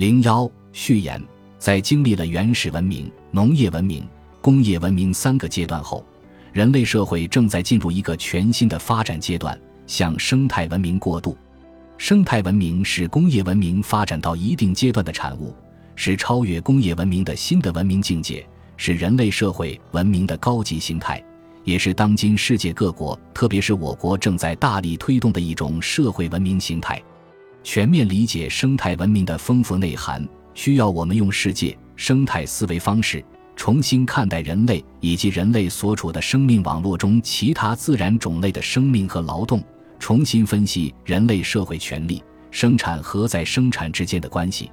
01序言，在经历了原始文明、农业文明、工业文明三个阶段后，人类社会正在进入一个全新的发展阶段，向生态文明过渡。生态文明是工业文明发展到一定阶段的产物，是超越工业文明的新的文明境界，是人类社会文明的高级形态，也是当今世界各国，特别是我国正在大力推动的一种社会文明形态。全面理解生态文明的丰富内涵，需要我们用世界生态思维方式重新看待人类以及人类所处的生命网络中其他自然种类的生命和劳动，重新分析人类社会权利、生产和再生产之间的关系。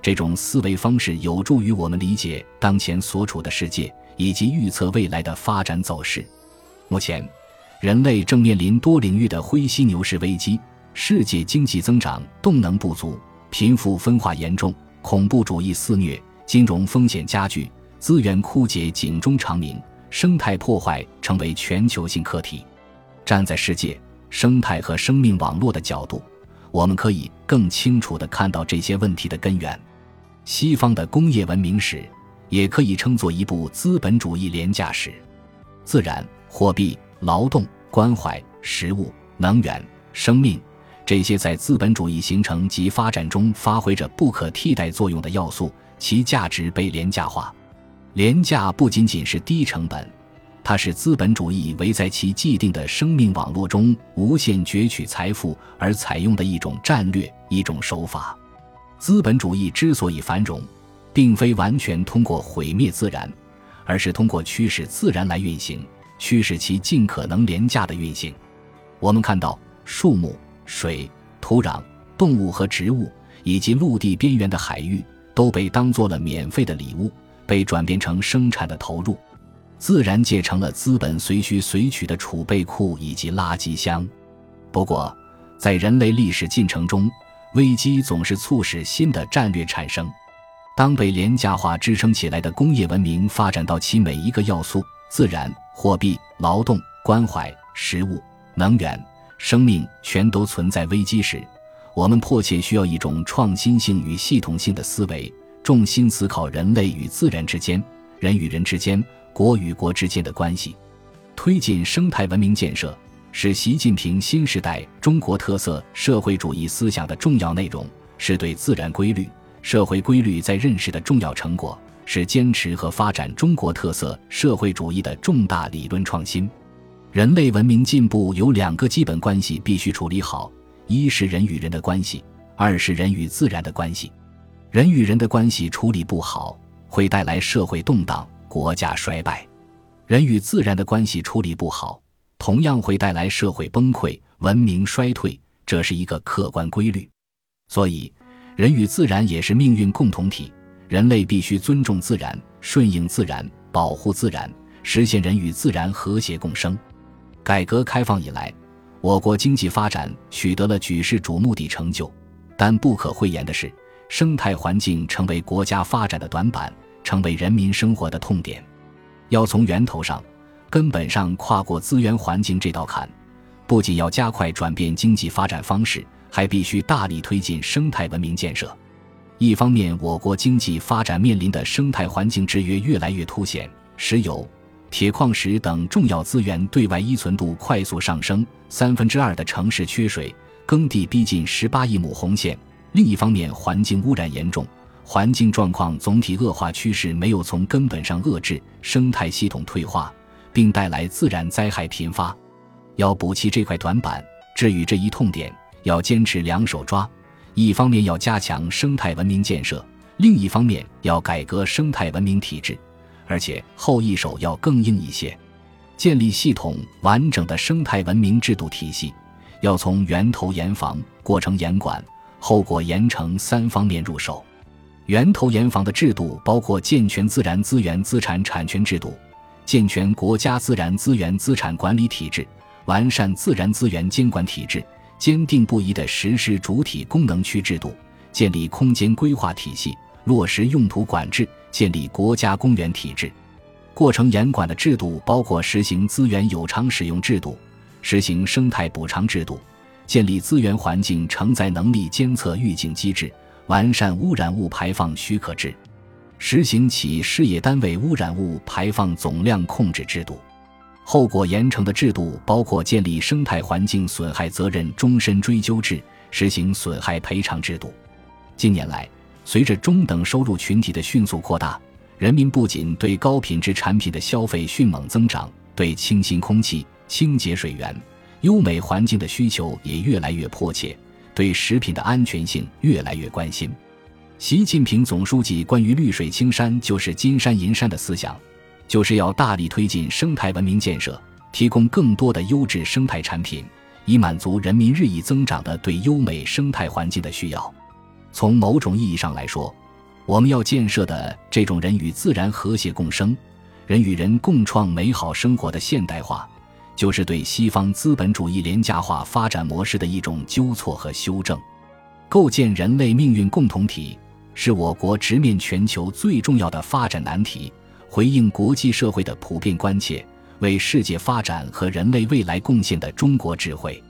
这种思维方式有助于我们理解当前所处的世界以及预测未来的发展走势。目前，人类正面临多领域的灰犀牛式危机，世界经济增长动能不足，贫富分化严重，恐怖主义肆虐，金融风险加剧，资源枯竭警钟长鸣，生态破坏成为全球性课题。站在世界、生态和生命网络的角度，我们可以更清楚地看到这些问题的根源。西方的工业文明史也可以称作一部资本主义廉价史，自然、货币、劳动、关怀、食物、能源、生命，这些在资本主义形成及发展中发挥着不可替代作用的要素，其价值被廉价化。廉价不仅仅是低成本，它是资本主义为在其既定的生命网络中无限攫取财富而采用的一种战略、一种手法。资本主义之所以繁荣，并非完全通过毁灭自然，而是通过驱使自然来运行，驱使其尽可能廉价的运行。我们看到树木、水、土壤、动物和植物以及陆地边缘的海域都被当作了免费的礼物，被转变成生产的投入。自然界成了资本随需随取的储备库以及垃圾箱。不过，在人类历史进程中，危机总是促使新的战略产生。当被廉价化支撑起来的工业文明发展到其每一个要素，自然、货币、劳动、关怀、食物、能源、生命全都存在危机时，我们迫切需要一种创新性与系统性的思维，重心思考人类与自然之间、人与人之间、国与国之间的关系。推进生态文明建设是习近平新时代中国特色社会主义思想的重要内容，是对自然规律、社会规律再认识的重要成果，是坚持和发展中国特色社会主义的重大理论创新。人类文明进步有两个基本关系必须处理好，一是人与人的关系，二是人与自然的关系。人与人的关系处理不好，会带来社会动荡、国家衰败；人与自然的关系处理不好，同样会带来社会崩溃、文明衰退，这是一个客观规律。所以，人与自然也是命运共同体，人类必须尊重自然、顺应自然、保护自然，实现人与自然和谐共生。改革开放以来，我国经济发展取得了举世瞩目的成就，但不可讳言的是，生态环境成为国家发展的短板，成为人民生活的痛点。要从源头上、根本上跨过资源环境这道坎，不仅要加快转变经济发展方式，还必须大力推进生态文明建设。一方面，我国经济发展面临的生态环境制约越来越凸显，石油、铁矿石等重要资源对外依存度快速上升，2/3的城市缺水，耕地逼近18亿亩红线。另一方面，环境污染严重，环境状况总体恶化趋势没有从根本上遏制，生态系统退化，并带来自然灾害频发。要补齐这块短板，治愈这一痛点，要坚持两手抓。一方面要加强生态文明建设，另一方面要改革生态文明体制，而且后一手要更硬一些，建立系统完整的生态文明制度体系，要从源头严防、过程严管、后果严惩三方面入手。源头严防的制度包括健全自然资源资产产权制度，健全国家自然资源资产管理体制，完善自然资源监管体制，坚定不移地实施主体功能区制度，建立空间规划体系，落实用途管制，建立国家公园体制。过程严管的制度包括实行资源有偿使用制度，实行生态补偿制度，建立资源环境承载能力监测预警机制，完善污染物排放许可制，实行起事业单位污染物排放总量控制制度。后果严惩的制度包括建立生态环境损害责任终身追究制，实行损害赔偿制度。近年来，随着中等收入群体的迅速扩大，人民不仅对高品质产品的消费迅猛增长，对清新空气、清洁水源、优美环境的需求也越来越迫切，对食品的安全性越来越关心。习近平总书记关于绿水青山就是金山银山的思想，就是要大力推进生态文明建设，提供更多的优质生态产品，以满足人民日益增长的对优美生态环境的需要。从某种意义上来说，我们要建设的这种人与自然和谐共生、人与人共创美好生活的现代化，就是对西方资本主义廉价化发展模式的一种纠错和修正。构建人类命运共同体，是我国直面全球最重要的发展难题，回应国际社会的普遍关切，为世界发展和人类未来贡献的中国智慧。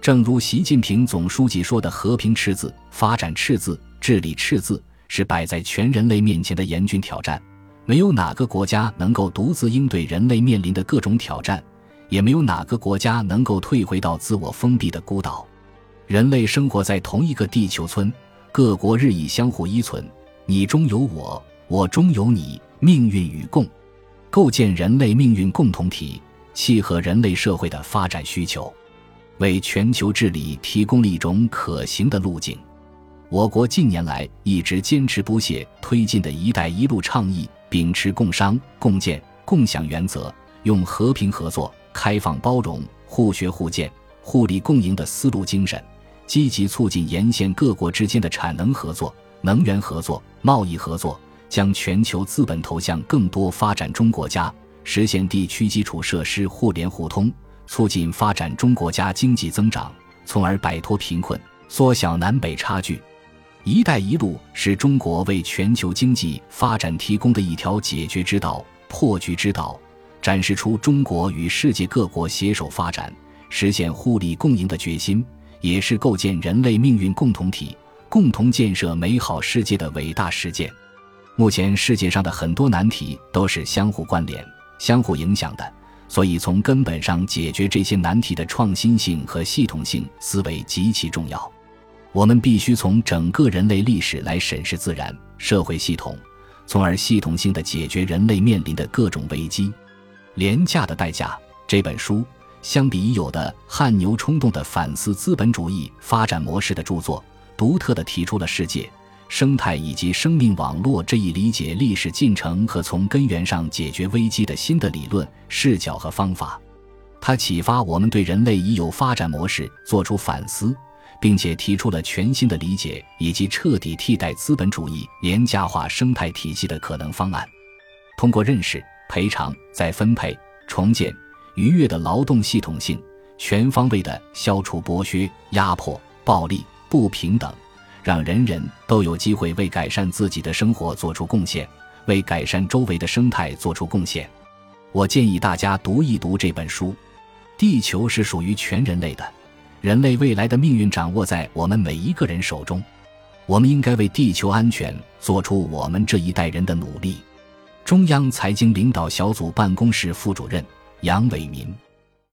正如习近平总书记说的，和平赤字、发展赤字、治理赤字是摆在全人类面前的严峻挑战，没有哪个国家能够独自应对人类面临的各种挑战，也没有哪个国家能够退回到自我封闭的孤岛。人类生活在同一个地球村，各国日益相互依存，你中有我，我中有你，命运与共。构建人类命运共同体，契合人类社会的发展需求，为全球治理提供了一种可行的路径。我国近年来一直坚持不懈推进的一带一路倡议，秉持共商、共建、共享原则，用和平合作、开放包容、互学互鉴、互利共赢的思路精神，积极促进沿线各国之间的产能合作、能源合作、贸易合作，将全球资本投向更多发展中国家，实现地区基础设施互联互通，促进发展中国家经济增长，从而摆脱贫困，缩小南北差距。一带一路是中国为全球经济发展提供的一条解决之道、破局之道，展示出中国与世界各国携手发展、实现互利共赢的决心，也是构建人类命运共同体、共同建设美好世界的伟大实践。目前世界上的很多难题都是相互关联、相互影响的，所以从根本上解决这些难题的创新性和系统性思维极其重要。我们必须从整个人类历史来审视自然、社会系统，从而系统性地解决人类面临的各种危机。廉价的代价这本书，相比已有的汗牛充栋的反思资本主义发展模式的著作，独特地提出了世界、生态以及生命网络这一理解历史进程和从根源上解决危机的新的理论、视角和方法。它启发我们对人类已有发展模式做出反思，并且提出了全新的理解以及彻底替代资本主义廉价化生态体系的可能方案。通过认识、赔偿、再分配、重建、愉悦的劳动系统性，全方位地消除剥削、压迫、暴力、不平等，让人人都有机会为改善自己的生活做出贡献，为改善周围的生态做出贡献。我建议大家读一读这本书。地球是属于全人类的，人类未来的命运掌握在我们每一个人手中，我们应该为地球安全做出我们这一代人的努力。中央财经领导小组办公室副主任杨伟民。